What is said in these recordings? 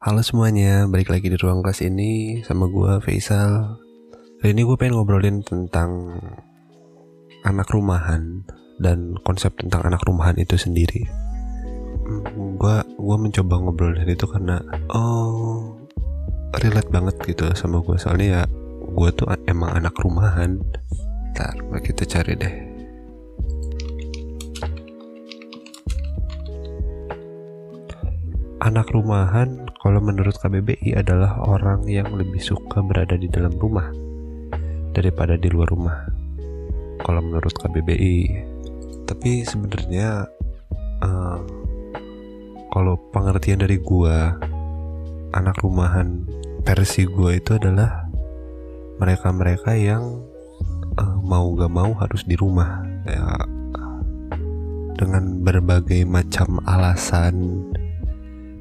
Halo semuanya, balik lagi di ruang kelas ini sama gue Faisal. Hari ini gue pengen ngobrolin tentang anak rumahan dan konsep tentang anak rumahan itu sendiri. Gue mencoba ngobrolin itu karena relate banget gitu sama gue, soalnya ya gue tuh emang anak rumahan. Ntar kita cari deh. Anak rumahan, kalau menurut KBBI, adalah orang yang lebih suka berada di dalam rumah daripada di luar rumah. Kalau menurut KBBI, tapi sebenarnya kalau pengertian dari gua, anak rumahan versi gua itu adalah mereka-mereka yang mau gak mau harus di rumah, ya, dengan berbagai macam alasan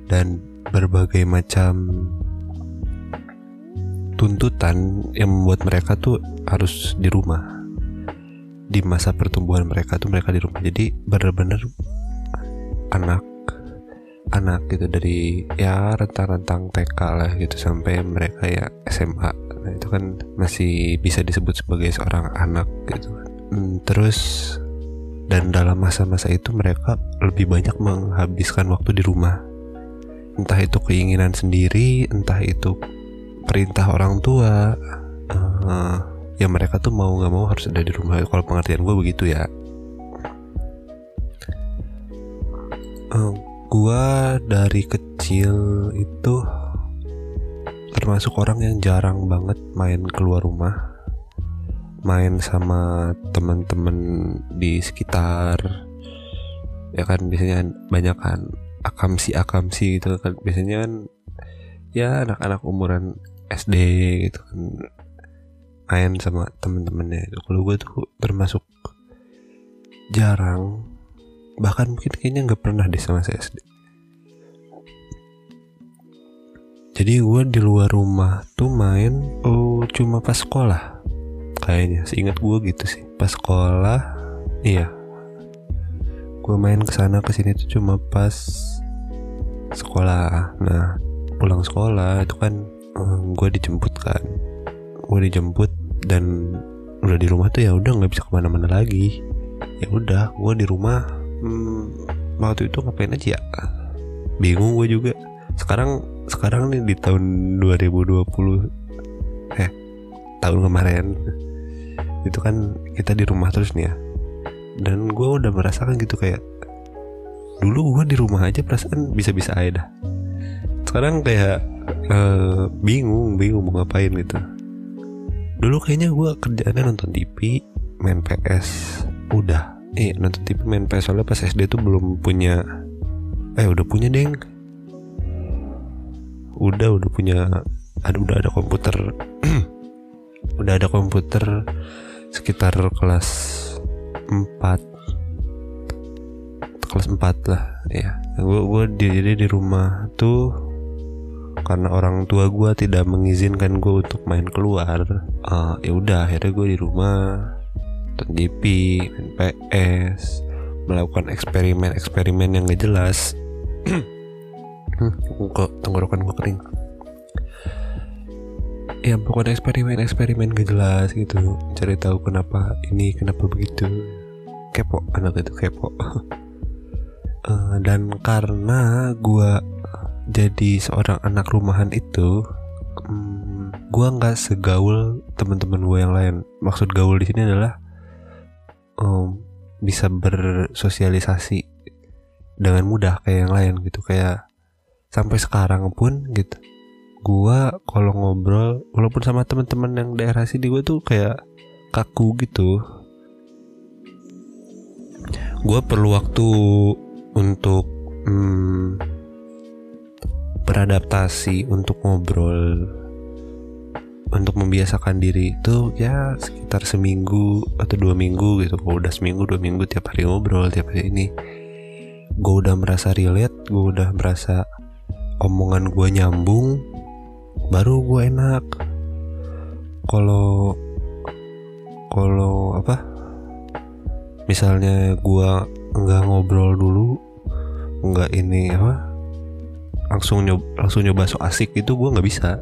dan berbagai macam tuntutan yang membuat mereka tuh harus di rumah. Di masa pertumbuhan mereka tuh mereka di rumah. Jadi benar-benar anak gitu, dari ya rentang-rentang TK lah gitu sampai mereka ya SMA. Nah, itu kan masih bisa disebut sebagai seorang anak gitu kan. Terus dan dalam masa-masa itu mereka lebih banyak menghabiskan waktu di rumah. Entah itu keinginan sendiri, entah itu perintah orang tua, ya mereka tuh mau gak mau harus ada di rumah. Kalau pengertian gue begitu ya. Gue dari kecil itu termasuk orang yang jarang banget main keluar rumah, main sama teman-teman di sekitar, ya kan biasanya banyak kan akamsi gitu kan, biasanya kan ya anak-anak umuran SD gitu kan main sama temen-temennya. Kalau gue tuh termasuk jarang, bahkan mungkin kayaknya nggak pernah deh sama SD. Jadi gue di luar rumah tuh main cuma pas sekolah kayaknya, seingat gue gitu sih, pas sekolah. Iya, gue main kesana kesini tuh cuma pas sekolah. Nah, pulang sekolah itu kan gue dijemput dan udah di rumah tuh ya udah nggak bisa kemana-mana lagi. Ya udah, gue di rumah waktu itu ngapain aja ya bingung gue juga. Sekarang nih di tahun 2020 tahun kemarin itu kan kita di rumah terus nih ya. Dan gue udah merasakan gitu, kayak dulu gue di rumah aja perasaan bisa-bisa aja dah. Sekarang kayak bingung mau ngapain gitu. Dulu kayaknya gue kerjaannya nonton TV, main PS, udah. Nonton TV, main PS, soalnya pas SD tuh belum punya. Udah punya deng. Udah punya. Udah ada komputer. Udah ada komputer sekitar kelas 4 lah ya. Gue jadi di rumah tuh karena orang tua gue tidak mengizinkan gue untuk main keluar. Ya udah, akhirnya gue di rumah nonton TV, main PS, melakukan eksperimen yang gak jelas. Tenggorokan gue kering ya, pokoknya eksperimen gak jelas gitu, cari tahu kenapa ini, kenapa begitu. Kepo, anak itu kepo. Dan karena gue jadi seorang anak rumahan itu, gue nggak segaul teman-teman gue yang lain. Maksud gaul di sini adalah bisa bersosialisasi dengan mudah kayak yang lain gitu. Kayak sampai sekarang pun gitu, gue kalau ngobrol walaupun sama teman-teman yang daerah sini, gue tuh kayak kaku gitu. Gue perlu waktu untuk beradaptasi, untuk ngobrol, untuk membiasakan diri itu ya sekitar seminggu atau 2 minggu gitu. Kalau udah seminggu 2 minggu tiap hari ngobrol, tiap hari ini gue udah merasa relate, gue udah merasa omongan gue nyambung, baru gue enak. Kalau misalnya gue nggak ngobrol dulu, nggak ini apa, langsung nyoba so asik itu gue nggak bisa,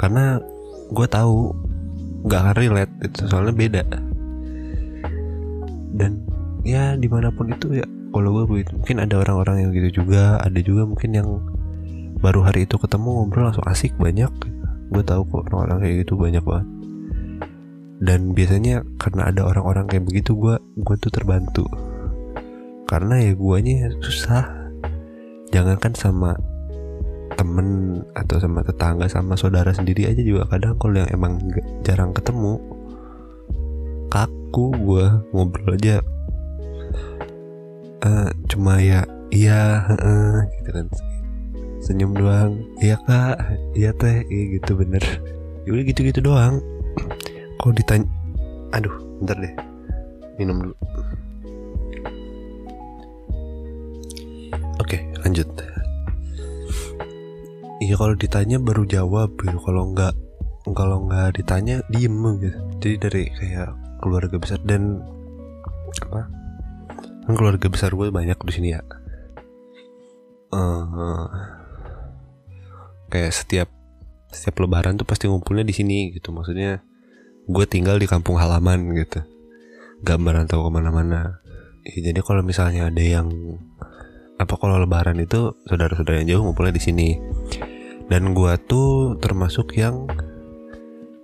karena gue tahu nggak akan relate itu, soalnya beda. Dan ya dimanapun itu ya, kalau gue mungkin ada orang-orang yang gitu juga, ada juga mungkin yang baru hari itu ketemu ngobrol langsung asik banyak. Gue tahu kok orang-orang kayak gitu banyak banget. Dan biasanya karena ada orang-orang kayak begitu, gue tuh terbantu. Karena ya guanya susah. Jangankan sama temen atau sama tetangga, sama saudara sendiri aja juga kadang kalau yang emang jarang ketemu, kaku gue ngobrol aja. Cuma ya iya gitu kan, senyum doang, iya kak, iya teh, iya gitu bener, udah gitu-gitu doang. Kalau ditanya, aduh bentar deh, minum dulu. Oke, lanjut. Iya kalau ditanya baru jawab, kalau nggak ditanya diem gitu. Jadi dari kayak keluarga besar dan apa? Kan keluarga besar gue banyak di sini ya, kayak setiap lebaran tuh pasti ngumpulnya di sini gitu. Maksudnya gue tinggal di kampung halaman gitu, gak merantau kemana-mana ya. Jadi kalau misalnya ada yang kalau lebaran itu saudara-saudara yang jauh ngumpulnya di sini. Dan gue tuh termasuk yang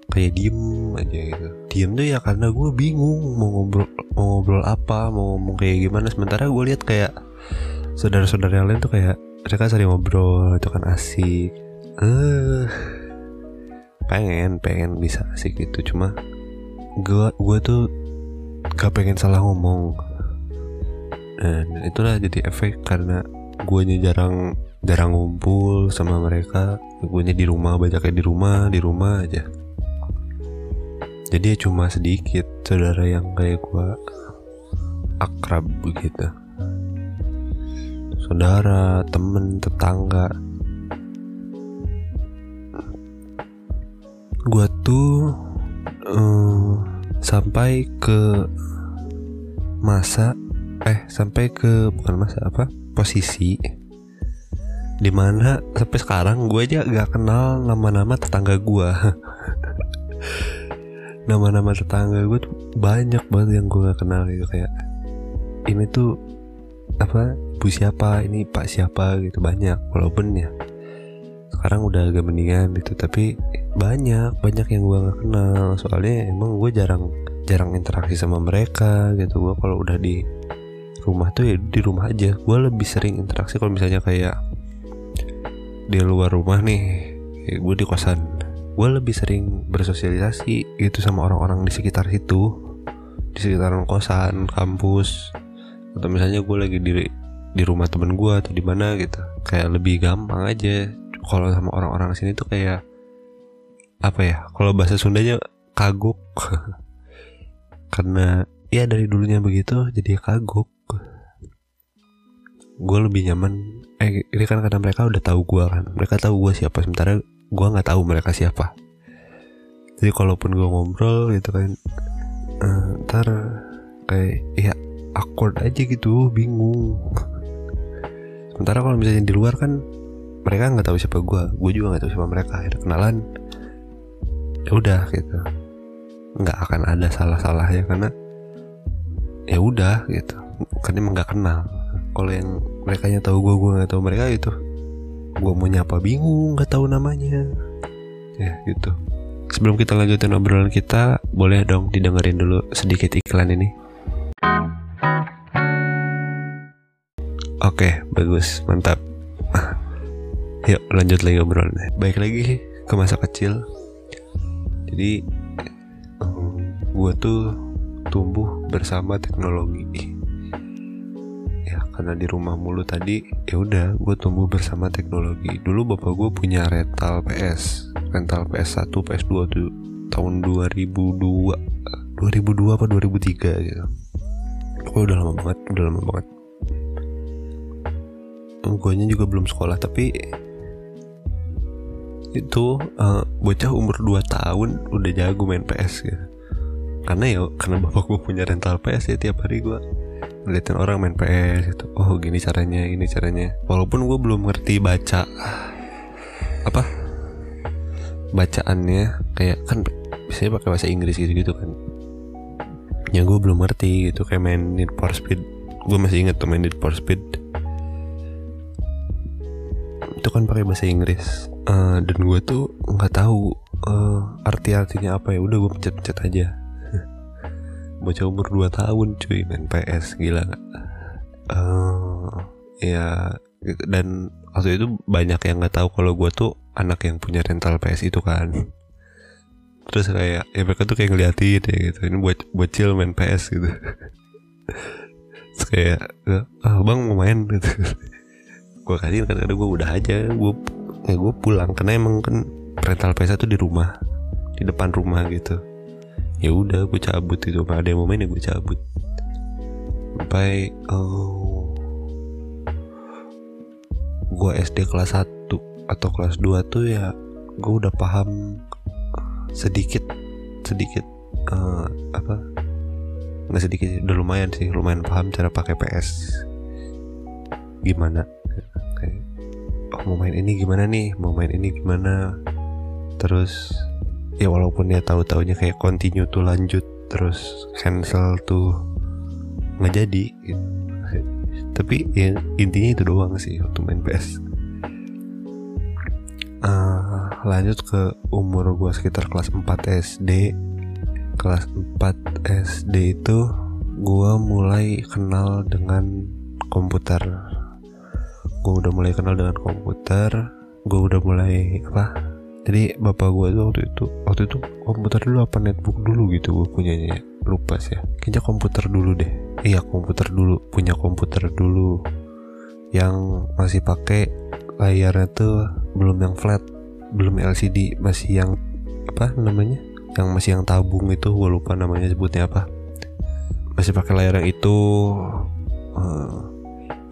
kayak diem aja gitu. Diem tuh ya karena gue bingung mau ngobrol apa, mau ngomong kayak gimana. Sementara gue lihat kayak saudara-saudara yang lain tuh kayak mereka sering ngobrol, itu kan asik. Pengen bisa asik gitu, cuma gue tuh gak pengen salah ngomong. Dan itulah jadi efek karena gue jarang ngumpul sama mereka. Gue di rumah, banyaknya di rumah aja. Jadi cuma sedikit saudara yang kayak gue akrab begitu. Saudara, temen, tetangga. Gue tuh sampai ke posisi dimana sampai sekarang gue aja gak kenal nama-nama tetangga gue. Nama-nama tetangga gue tuh banyak banget yang gue gak kenal gitu, kayak ini tuh apa, ibu siapa, ini pak siapa gitu, banyak. Walaupun ya sekarang udah agak mendingan gitu, tapi banyak yang gue gak kenal. Soalnya emang gue jarang interaksi sama mereka gitu. Gue kalau udah di rumah tuh ya di rumah aja. Gue lebih sering interaksi kalau misalnya kayak di luar rumah nih, kayak gue di kosan, gue lebih sering bersosialisasi gitu sama orang-orang di sekitar situ, di sekitaran kosan, kampus, atau misalnya gue lagi di rumah temen gue atau di mana gitu. Kayak lebih gampang aja kalau sama orang-orang sini tuh kayak apa ya, kalau bahasa Sundanya kagok. Karena ya dari dulunya begitu, jadi kagok. Gue lebih nyaman ini kan karena mereka udah tahu gue kan, mereka tahu gue siapa, sementara gue nggak tahu mereka siapa. Jadi kalaupun gue ngobrol gitu kan, ntar kayak ya awkward aja gitu, bingung. Sementara kalau misalnya di luar kan mereka nggak tahu siapa gue juga nggak tahu siapa mereka. Akhirnya kenalan, ya udah gitu, nggak akan ada salah-salahnya karena ya udah gitu, karena emang nggak kenal. Kalau yang mereka nya tahu gue nggak tahu mereka gitu, gue mau nyapa bingung, gak tahu namanya. Ya gitu. Sebelum kita lanjutin obrolan kita, boleh dong didengerin dulu sedikit iklan ini. Oke, bagus, mantap. Yuk lanjut lagi obrolannya. Baik lagi ke masa kecil. Jadi gue tuh tumbuh bersama teknologi. Ya karena di rumah mulu tadi, ya udah gue tumbuh bersama teknologi. Dulu bapak gue punya rental PS1, PS2 tuh tahun 2002 apa 2003 gitu. Oh, udah lama banget. Guenya juga belum sekolah, tapi itu bocah umur 2 tahun udah jago main PS gitu. Karena bapak gue punya rental PS ya, tiap hari gue ngeliatin orang main PS gitu. Oh gini caranya, ini caranya. Walaupun gue belum ngerti baca apa bacaannya, kayak kan biasanya pakai bahasa Inggris gitu-gitu kan. Ya gue belum ngerti gitu. Kayak main Need for Speed, gue masih inget tuh main Need for Speed itu kan pakai bahasa Inggris. Dan gue tuh nggak tahu arti-artinya apa, ya udah gue pencet-pencet aja. Bocah umur 2 tahun cuy main PS, gila gak? Ya gitu. Dan waktu itu banyak yang gak tahu kalau gue tuh anak yang punya rental PS itu kan. Terus kayak ya mereka tuh kayak ngeliatin ya gitu, ini bocil main PS gitu. Terus kayak ah bang mau main gitu. Gue kasihin, kadang-kadang gue udah aja gue pulang, karena emang kan rental PS tuh di rumah, di depan rumah gitu. Ya udah gue cabut gitu, nggak ada yang mau main ya gue cabut. Sampai gue SD kelas 1 atau kelas 2 tuh ya gue udah paham sedikit apa nggak sedikit, udah lumayan paham cara pakai PS gimana. Kayak oh, mau main ini gimana. Terus ya walaupun ya tahu-taunya kayak continue tuh lanjut, terus cancel tuh nggak jadi gitu. Tapi ya intinya itu doang sih waktu main PS. Lanjut ke umur gue sekitar kelas 4 SD. Kelas 4 SD itu gue mulai kenal dengan komputer. Gue udah mulai apa? Jadi bapak gue tuh waktu itu komputer dulu apa netbook dulu gitu gue punyanya ya, lupa sih ya. Kayaknya komputer dulu deh. Iya komputer dulu, punya komputer dulu yang masih pakai layarnya tuh belum yang flat, belum LCD, masih yang apa namanya, yang masih yang tabung itu, gue lupa namanya sebutnya apa. Masih pakai layar yang itu,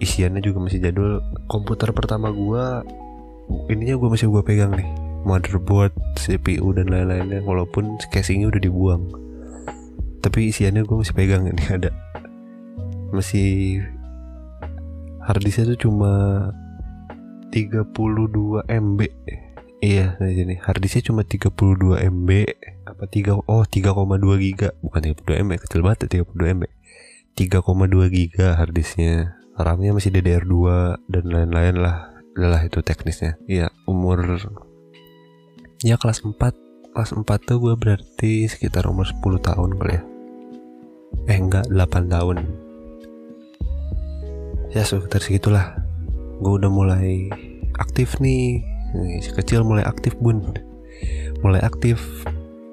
isiannya juga masih jadul. Komputer pertama gue, ininya gue masih gue pegang nih, motherboard, CPU dan lain-lainnya, walaupun casingnya udah dibuang. Tapi isiannya gue masih pegang ini ada. Masih harddisknya tuh cuma 32 MB. Iya, di sini harddisknya cuma 32 MB, apa 3,2 giga, bukan 32 MB, kecil banget 32 MB. 3,2 giga harddisknya. RAM-nya masih DDR2 dan lain-lain lah. Adalah itu teknisnya. Iya, Ya kelas 4 tuh gue berarti sekitar umur 10 tahun kali ya. Enggak, 8 tahun. Ya sekitar segitulah. Gue udah mulai aktif nih. Si kecil mulai aktif bun. Mulai aktif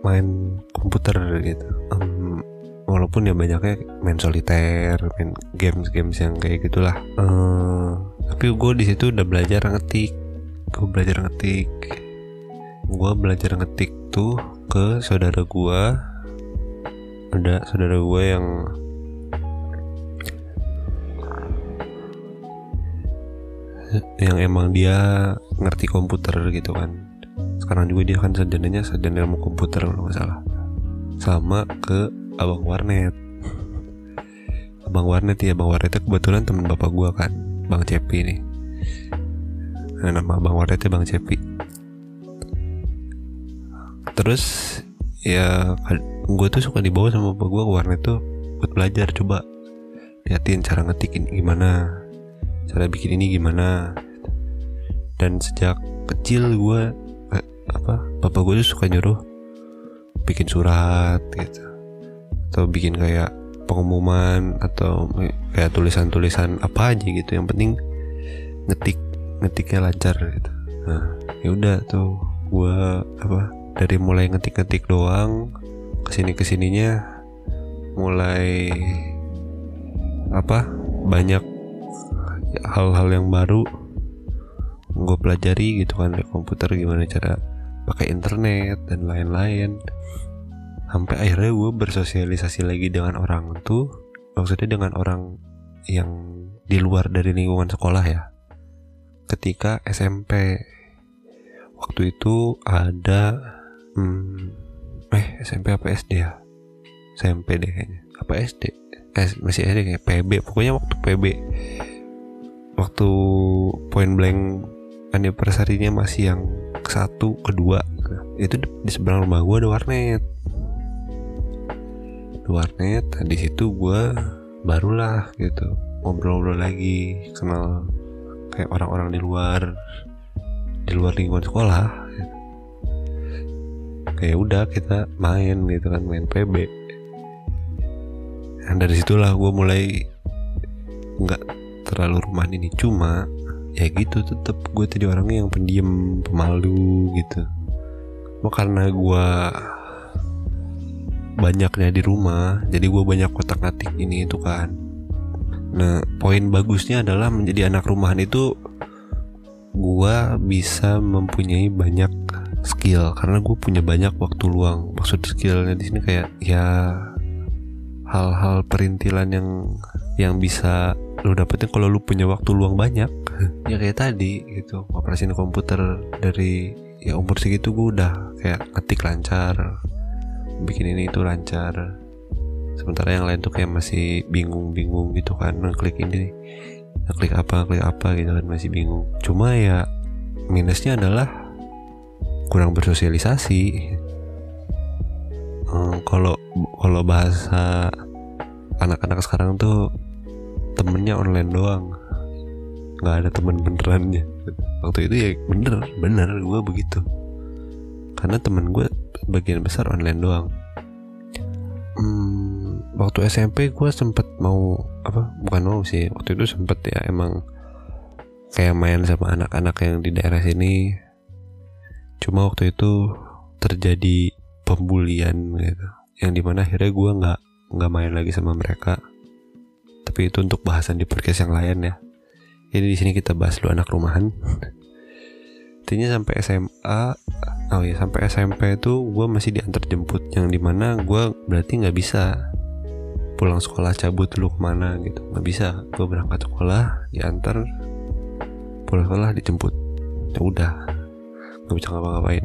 main komputer gitu. Walaupun ya banyaknya main soliter, main games yang kayak gitulah. Tapi gue di situ udah belajar ngetik. Gue belajar ngetik tuh ke saudara gue. Ada saudara gue yang emang dia ngerti komputer gitu kan. Sekarang juga dia kan sarjana ilmu komputer kalau nggak salah. Sama ke abang warnet. Abang warnetnya kebetulan teman bapak gue kan, Bang Cepi nih. Nama abang warnetnya Bang Cepi. Terus ya gue tuh suka dibawa sama bapak gue ke warnet tuh buat belajar, coba liatin cara ngetikin gimana, cara bikin ini gimana. Dan sejak kecil gue bapak gue tuh suka nyuruh bikin surat gitu, atau bikin kayak pengumuman atau kayak tulisan-tulisan apa aja gitu, yang penting ngetiknya lancar gitu. Nah ya udah tuh gue dari mulai ngetik-ngetik doang, kesini-kesininya mulai banyak hal-hal yang baru gue pelajari gitu kan, dari komputer gimana cara pakai internet dan lain-lain. Sampai akhirnya gue bersosialisasi lagi dengan orang tuh, maksudnya dengan orang yang di luar dari lingkungan sekolah ya, ketika SMP. Waktu itu ada SMP apa SD ya? SMP deh kayaknya. Apa SD? masih ada kayak PB, pokoknya waktu PB, waktu Point Blank anniversary-nya masih yang ke-1, ke-2, itu di seberang rumah gue ada warnet. Di warnet, di situ gue barulah gitu ngobrol-ngobrol lagi, kenal kayak orang-orang di luar lingkungan sekolah. Kayak udah kita main gitu kan, main PB. Dan dari situlah gue mulai nggak terlalu rumahan ini, cuma ya gitu, tetap gue tadi orangnya yang pendiam, pemalu gitu. Cuma karena gue banyaknya di rumah, jadi gue banyak kotak-katik ini itu kan. Nah, poin bagusnya adalah menjadi anak rumahan itu gue bisa mempunyai banyak skill, karena gue punya banyak waktu luang. Maksud skillnya di sini kayak ya hal-hal perintilan yang bisa lo dapetin kalau lo punya waktu luang banyak. Ya kayak tadi gitu, ngoperasin komputer dari ya umur segitu gue udah kayak ngetik lancar, bikin ini itu lancar. Sementara yang lain tuh kayak masih bingung-bingung gitu kan, ngeklik ini, ngeklik apa gitu kan, masih bingung. Cuma ya minusnya adalah kurang bersosialisasi. Kalau bahasa anak-anak sekarang tuh temennya online doang, nggak ada temen benerannya. Waktu itu ya bener gue begitu, karena temen gue bagian besar online doang. Waktu SMP gue sempet waktu itu sempet ya emang kayak main sama anak-anak yang di daerah sini. Cuma waktu itu terjadi pembulian gitu, yang dimana akhirnya gue nggak main lagi sama mereka. Tapi itu untuk bahasan di podcast yang lain ya. Jadi di sini kita bahas dulu anak rumahan. Intinya sampai SMP itu gue masih diantar jemput, yang dimana gue berarti nggak bisa pulang sekolah cabut dulu kemana gitu, nggak bisa. Gue berangkat sekolah diantar, pulang sekolah dijemput, ya udah nggak bisa ngapa-ngapain.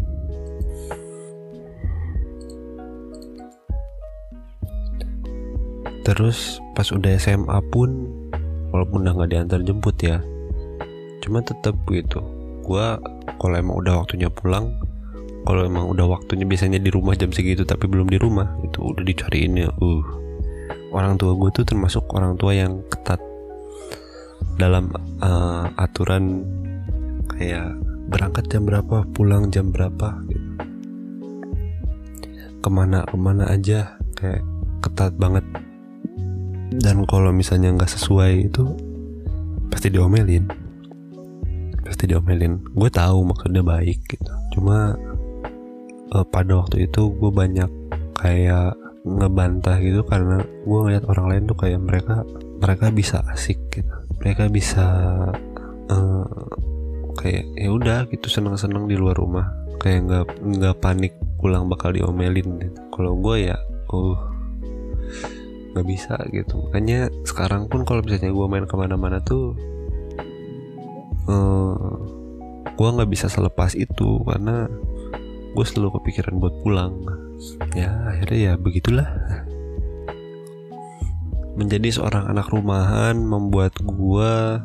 Terus pas udah SMA pun, walaupun udah nggak diantar jemput ya, cuma tetap gitu. Gue kalau emang udah waktunya pulang, kalau emang udah waktunya biasanya di rumah jam segitu tapi belum di rumah, itu udah dicariin ya. Orang tua gue tuh termasuk orang tua yang ketat dalam aturan kayak berangkat jam berapa, pulang jam berapa gitu. Kemana aja kayak ketat banget. Dan kalau misalnya nggak sesuai itu pasti diomelin. Gue tahu maksudnya baik gitu, cuma pada waktu itu gue banyak kayak ngebantah gitu, karena gue ngeliat orang lain tuh kayak mereka bisa asik gitu, mereka bisa kayak ya udah gitu, seneng-seneng di luar rumah, kayak nggak panik pulang bakal diomelin gitu. Kalau gue ya nggak bisa gitu. Makanya sekarang pun kalau misalnya gue main kemana-mana tuh gue nggak bisa selepas itu, karena gue selalu kepikiran buat pulang. Ya akhirnya ya begitulah, menjadi seorang anak rumahan membuat gue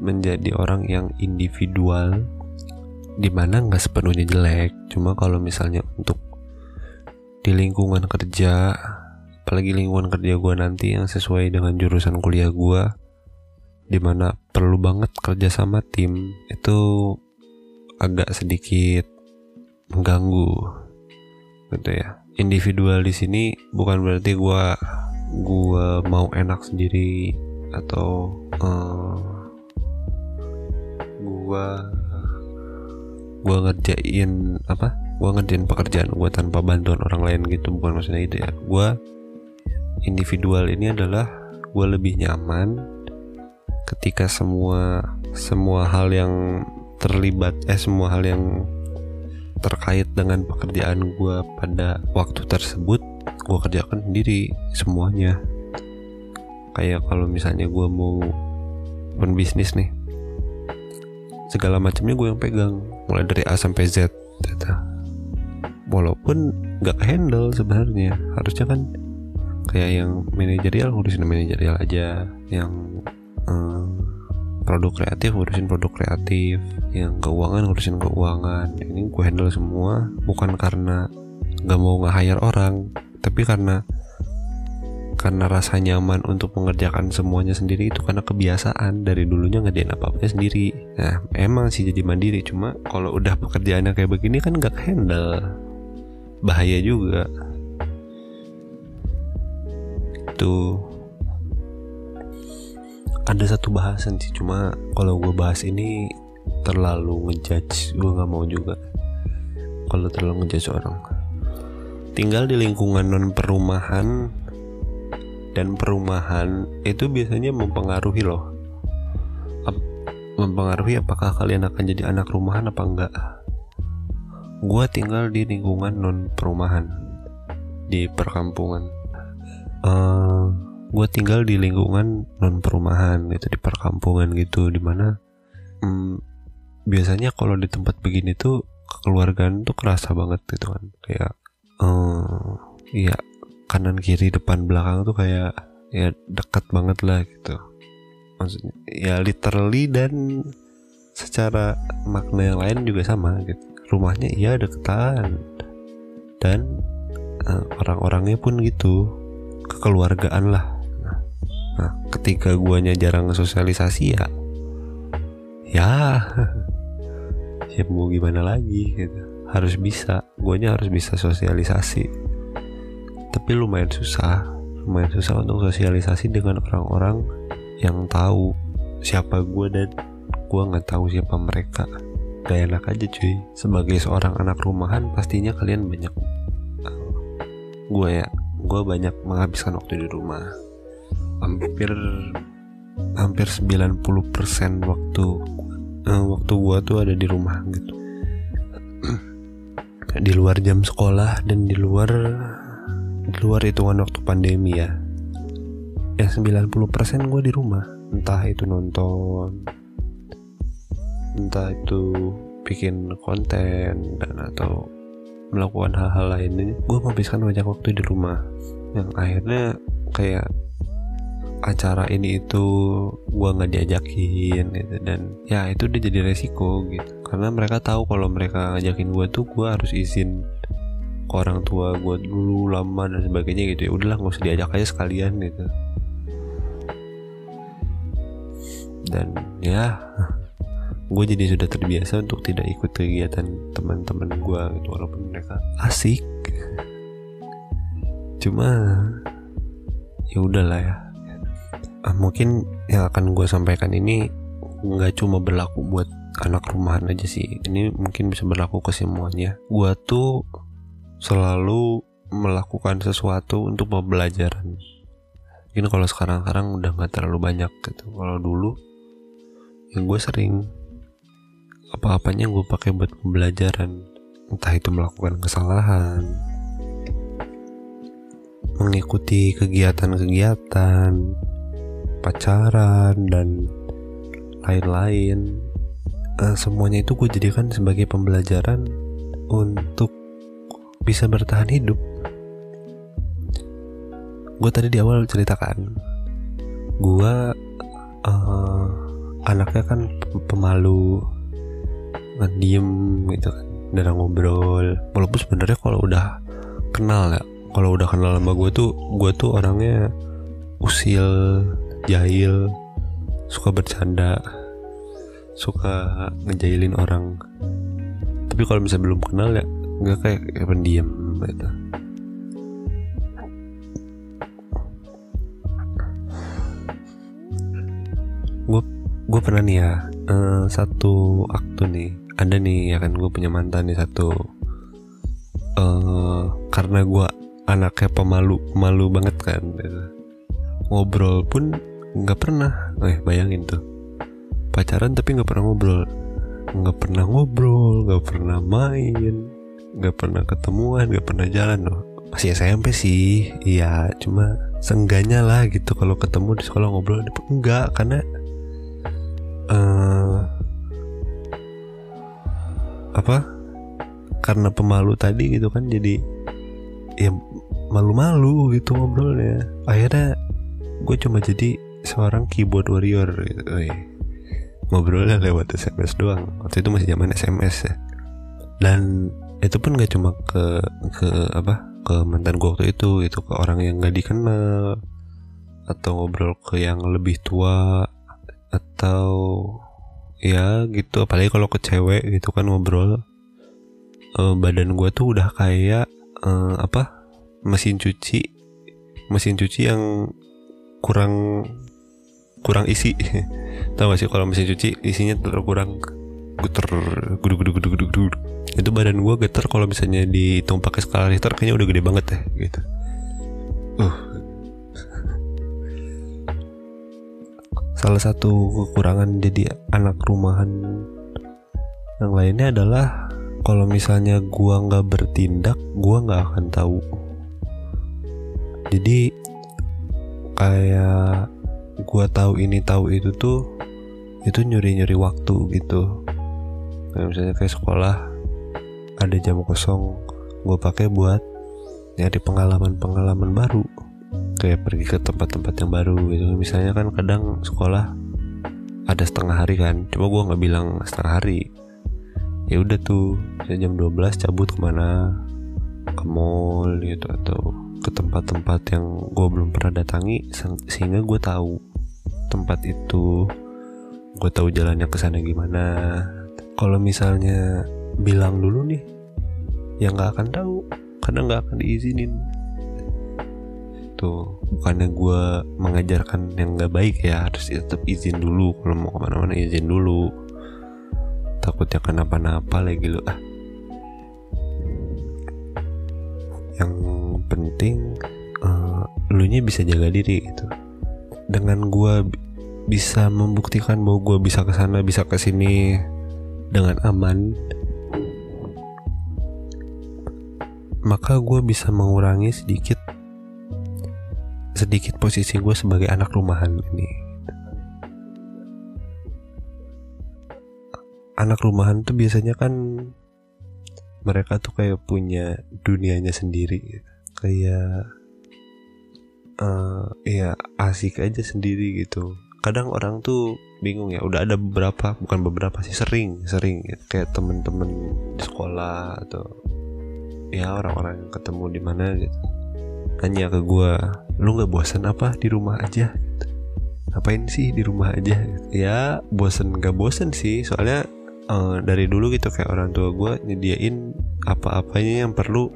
menjadi orang yang individual, dimana nggak sepenuhnya jelek. Cuma kalau misalnya untuk di lingkungan kerja, apalagi lingkungan kerja gue nanti yang sesuai dengan jurusan kuliah gue, dimana perlu banget kerja sama tim, itu agak sedikit mengganggu gitu ya. Individual di sini bukan berarti gue mau enak sendiri atau gue ngerjain pekerjaan gue tanpa bantuan orang lain gitu, bukan maksudnya itu ya. Gue individual ini adalah gue lebih nyaman ketika semua hal yang terlibat semua hal yang terkait dengan pekerjaan gue pada waktu tersebut gue kerjakan sendiri semuanya. Kayak kalau misalnya gue mau open bisnis nih, segala macamnya gue yang pegang, mulai dari A sampai Z. Walaupun gak handle sebenarnya, harusnya kan kayak yang manajerial ngurusin manajerial aja, yang produk kreatif ngurusin produk kreatif, yang keuangan ngurusin keuangan. Ini gue handle semua, bukan karena gak mau nge-hire orang, tapi karena rasa nyaman untuk mengerjakan semuanya sendiri. Itu karena kebiasaan dari dulunya ngedein apa-apa sendiri. Nah, emang sih jadi mandiri, cuma kalau udah pekerjaannya kayak begini kan gak handle, bahaya juga. Itu ada satu bahasan sih, cuma kalau gue bahas ini terlalu ngejudge, gue gak mau juga kalau terlalu ngejudge orang. Tinggal di lingkungan non perumahan dan perumahan itu biasanya mempengaruhi loh, mempengaruhi apakah kalian akan jadi anak rumahan apa enggak. Gua tinggal di lingkungan non perumahan, di perkampungan. Gua tinggal di lingkungan non perumahan gitu, di perkampungan gitu, dimana biasanya kalau di tempat begini tuh kekeluargaan tuh kerasa banget gitu kan, kayak iya, kanan kiri depan belakang tuh kayak ya dekat banget lah gitu, maksudnya ya literally dan secara makna yang lain juga sama gitu. Rumahnya iya deketan dan orang-orangnya pun gitu, kekeluargaan lah. Nah, ketika guanya jarang sosialisasi ya mau gimana lagi gitu, guanya harus bisa sosialisasi. Tapi lumayan susah untuk sosialisasi dengan orang-orang yang tahu siapa gue dan gue nggak tahu siapa mereka. Gak enak aja cuy. Sebagai seorang anak rumahan pastinya kalian banyak, gue banyak menghabiskan waktu di rumah. Hampir 90% waktu gue tuh ada di rumah gitu. Di luar jam sekolah dan di luar hitungan waktu pandemi ya 90% gue di rumah, entah itu nonton, entah itu bikin konten dan atau melakukan hal-hal lainnya. Gue menghabiskan banyak waktu di rumah yang akhirnya kayak acara ini itu gue nggak diajakin gitu, dan ya itu udah jadi resiko gitu, karena mereka tahu kalau mereka ngajakin gue tuh gue harus izin ke orang tua gue dulu, lama dan sebagainya gitu. Ya udahlah, nggak usah diajak aja sekalian gitu. Dan ya gue jadi sudah terbiasa untuk tidak ikut kegiatan teman-teman gue gitu, walaupun mereka asik, cuma ya udahlah ya. Mungkin yang akan gue sampaikan ini nggak cuma berlaku buat anak rumahan aja sih, ini mungkin bisa berlaku ke semuanya. Gue tuh selalu melakukan sesuatu untuk pembelajaran. Mungkin kalau sekarang udah nggak terlalu banyak gitu. Kalau dulu, yang gue sering apa-apanya gue pakai buat pembelajaran. Entah itu melakukan kesalahan, mengikuti kegiatan-kegiatan, pacaran dan lain-lain. Semuanya itu gue jadikan sebagai pembelajaran untuk bisa bertahan hidup. Gue tadi di awal ceritakan gue anaknya kan pemalu, diem gitu kan, jarang ngobrol. Walaupun sebenarnya kalau udah kenal sama gue tuh orangnya usil, jahil, suka bercanda, suka ngejailin orang. Tapi kalau misalnya belum kenal ya nggak, kayak pendiam gitu. Gue pernah nih ya, satu aktu nih, ada nih ya kan, gue punya mantan nih satu. Karena gue anaknya pemalu banget kan gitu. Ngobrol pun nggak pernah. Bayangin tuh, pacaran tapi nggak pernah ngobrol, nggak pernah main, nggak pernah ketemuan, nggak pernah jalan loh. Masih SMP sih, iya, cuma seenggaknya lah gitu kalau ketemu di sekolah ngobrol. Enggak, karena karena pemalu tadi gitu kan, jadi ya malu-malu gitu ngobrolnya. Akhirnya gue cuma jadi seorang keyboard warrior gitu. Ngobrolnya lewat SMS doang. Waktu itu masih zaman SMS ya. Dan itu pun gak cuma ke mantan gue waktu itu gitu, ke orang yang gak dikenal, atau ngobrol ke yang lebih tua, atau ya gitu. Apalagi kalau ke cewek gitu kan ngobrol. Badan gue tuh udah kayak mesin cuci yang kurang isi. Tahu gak sih kalau mesin cuci isinya terkurang, geter, guduk. Itu badan gue geter kalau misalnya dihitung pakai skala Richter kayaknya udah gede banget ya gitu. Salah satu kekurangan jadi anak rumahan yang lainnya adalah kalau misalnya gue nggak bertindak, gue nggak akan tahu. Jadi kayak gue tahu ini tahu itu tuh, itu nyuri waktu gitu. Kayak misalnya kayak sekolah ada jam kosong, gue pakai buat nyari pengalaman baru, kayak pergi ke tempat-tempat yang baru gitu. Misalnya kan kadang sekolah ada setengah hari kan, cuma gue nggak bilang setengah hari, ya udah tuh jam 12 cabut kemana, ke mall gitu atau ke tempat-tempat yang gue belum pernah datangi, sehingga gue tahu tempat itu, gue tahu jalannya ke sana gimana. Kalau misalnya bilang dulu nih, yang nggak akan tahu karena nggak akan diizinin tuh. Bukannya gue mengajarkan yang nggak baik ya, harus tetap izin dulu. Kalau mau kemana-mana izin dulu, takutnya kenapa-napa lagi lo. Yang penting lu nya bisa jaga diri gitu. Dengan gue bisa membuktikan bahwa gue bisa kesana bisa kesini dengan aman, maka gue bisa mengurangi sedikit posisi gue sebagai anak rumahan ini. Anak rumahan tuh biasanya kan mereka tuh kayak punya dunianya sendiri, kayak ya asik aja sendiri gitu. Kadang orang tuh bingung ya, udah ada bukan beberapa sih, sering gitu. Kayak temen-temen sekolah atau ya orang-orang yang ketemu di mana gitu tanya ke gue, lu nggak bosan apa di rumah aja gitu. Ngapain sih di rumah aja gitu. Ya bosan nggak bosan sih, soalnya dari dulu gitu kayak orang tua gue nyediain apa-apanya yang perlu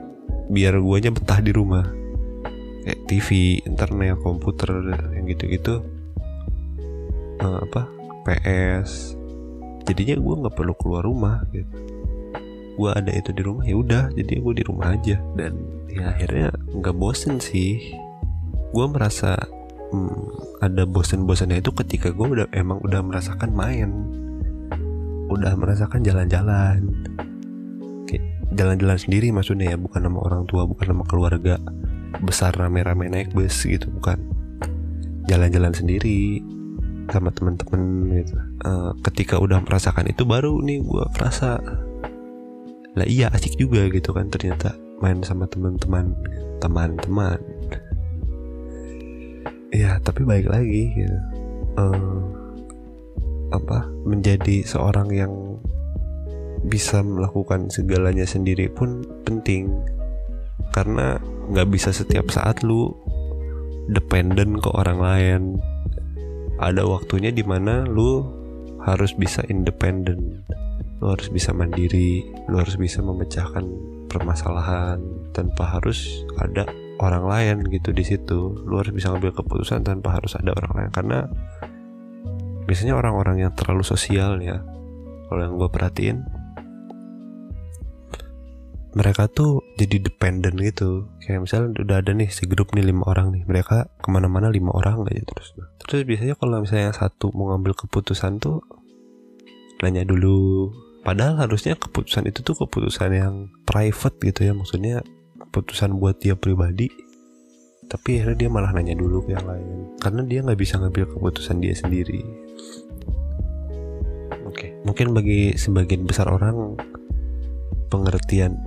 biar guanya betah di rumah, kayak TV, internet, komputer, yang gitu-gitu, PS. Jadinya gue nggak perlu keluar rumah gitu. Gue ada itu di rumah, ya udah jadi gue di rumah aja. Dan ya akhirnya nggak bosen sih. Gue merasa ada bosen-bosennya itu ketika gue udah merasakan main, udah merasakan jalan-jalan. Oke, jalan-jalan sendiri maksudnya ya, bukan sama orang tua, bukan sama keluarga besar rame-rame naik bus gitu, bukan. Jalan-jalan sendiri sama teman-teman gitu. Ketika udah merasakan itu baru nih gue merasa lah iya asik juga gitu kan ternyata main sama teman-teman. Ya tapi balik lagi gitu. Menjadi seorang yang bisa melakukan segalanya sendiri pun penting, karena nggak bisa setiap saat lu dependen ke orang lain. Ada waktunya dimana lu harus bisa independen, lu harus bisa mandiri, lu harus bisa memecahkan permasalahan tanpa harus ada orang lain gitu di situ. Lu harus bisa ngambil keputusan tanpa harus ada orang lain, karena biasanya orang-orang yang terlalu sosial ya, kalau yang gue perhatiin, mereka tuh jadi dependen gitu. Kayak misalnya udah ada nih segrup nih 5 orang nih, mereka kemana-mana 5 orang aja terus. Biasanya kalau misalnya satu mau ngambil keputusan tuh nanya dulu. Padahal harusnya keputusan itu tuh keputusan yang private gitu ya, maksudnya keputusan buat dia pribadi, tapi akhirnya dia malah nanya dulu ke yang lain karena dia nggak bisa ngambil keputusan dia sendiri. Oke, mungkin bagi sebagian besar orang pengertian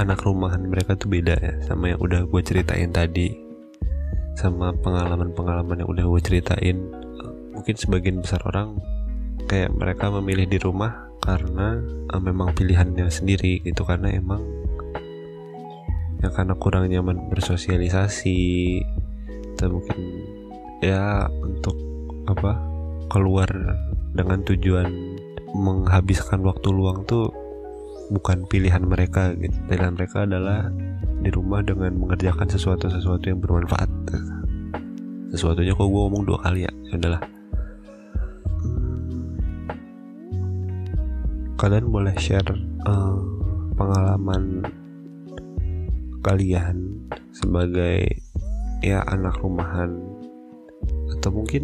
anak rumahan mereka tuh beda ya sama yang udah gue ceritain tadi, sama pengalaman-pengalaman yang udah gue ceritain. Mungkin sebagian besar orang kayak mereka memilih di rumah karena memang pilihannya sendiri gitu, karena emang ya karena kurang nyaman bersosialisasi atau mungkin ya untuk apa keluar dengan tujuan menghabiskan waktu luang tuh bukan pilihan mereka gitu. Pilihan mereka adalah di rumah dengan mengerjakan sesuatu yang bermanfaat. Sesuatunya kok gue ngomong 2 kali ya, yaudahlah. Kalian boleh share pengalaman kalian sebagai ya anak rumahan, atau mungkin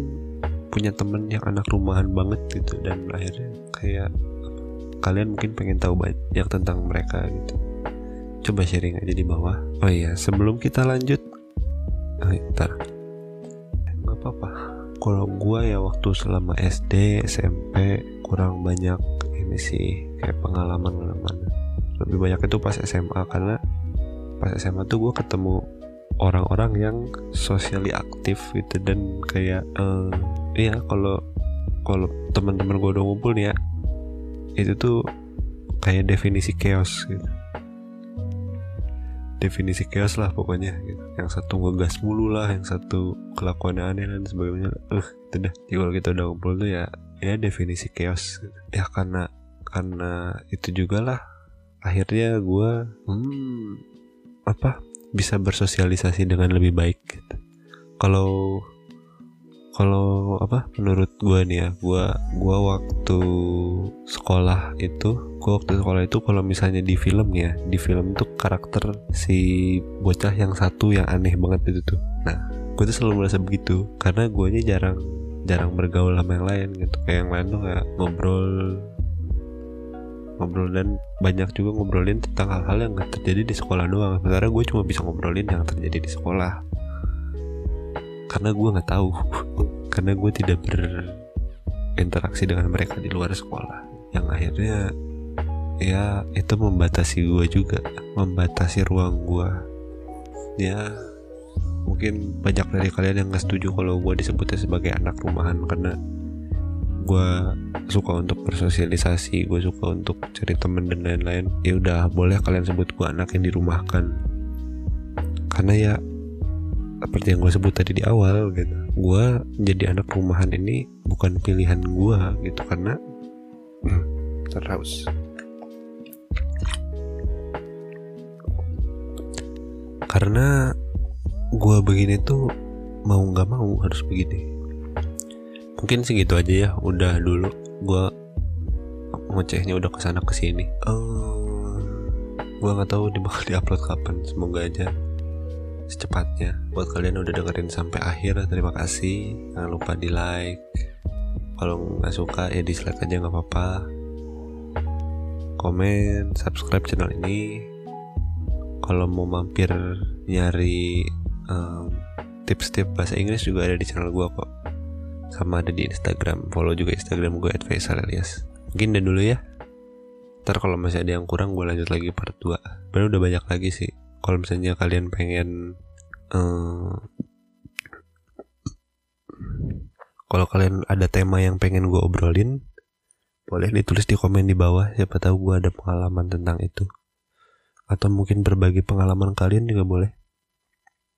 punya temen yang anak rumahan banget gitu dan akhirnya kayak kalian mungkin pengen tahu banyak tentang mereka gitu. Coba sharing aja di bawah. Oh iya, sebelum kita lanjut, nggak apa-apa. Kalau gue ya waktu selama SD, SMP kurang banyak ini sih kayak pengalaman. Lebih banyak itu pas SMA, karena pas SMA tuh gue ketemu orang-orang yang socially aktif gitu dan kayak ya kalau teman-teman gue udah ngumpul nih ya, itu tuh kayak definisi chaos gitu. Definisi chaos lah pokoknya gitu. Yang satu ngegas mulu lah, yang satu kelakuannya aneh dan sebagainya. Itu dah. Jadi kalau kita udah ngumpul tuh ya definisi chaos gitu. Ya karena itu juga lah akhirnya gue bisa bersosialisasi dengan lebih baik gitu. Kalau menurut gue nih ya, gue waktu sekolah itu kalau misalnya di film nih ya, di film tuh karakter si bocah yang satu yang aneh banget itu tuh, nah gue tuh selalu merasa begitu karena guenya jarang bergaul sama yang lain gitu. Kayak yang lain tuh kayak ngobrol dan banyak juga ngobrolin tentang hal-hal yang gak terjadi di sekolah doang, sementara gue cuma bisa ngobrolin yang terjadi di sekolah karena gue gak tahu karena gue tidak berinteraksi dengan mereka di luar sekolah, yang akhirnya ya itu membatasi gue juga, membatasi ruang gue. Ya mungkin banyak dari kalian yang gak setuju kalau gue disebutnya sebagai anak rumahan, karena gue suka untuk bersosialisasi, gue suka untuk cari temen dan lain-lain. Ya udah, boleh kalian sebut gue anak yang dirumahkan, karena ya seperti yang gue sebut tadi di awal gitu, gue jadi anak rumahan ini bukan pilihan gue gitu, karena karena gue begini tuh mau nggak mau harus begini. Mungkin segitu aja ya, udah dulu gue ngocehnya udah kesana kesini. Gue nggak tahu bakal diupload kapan, semoga aja secepatnya. Buat kalian udah dengerin sampai akhir, terima kasih. Jangan lupa di like, kalau nggak suka ya dislike aja nggak apa-apa. Komen, subscribe channel ini. Kalau mau mampir nyari tips-tips bahasa Inggris juga ada di channel gue kok, sama ada di Instagram. Follow juga Instagram gue @faisal alias. Mungkin udah dulu ya, ntar kalau masih ada yang kurang gue lanjut lagi part 2. Sebenernya udah banyak lagi sih. Kalau misalnya kalian pengen kalau kalian ada tema yang pengen gue obrolin, boleh ditulis di komen di bawah. Siapa tahu gue ada pengalaman tentang itu, atau mungkin berbagi pengalaman kalian juga boleh.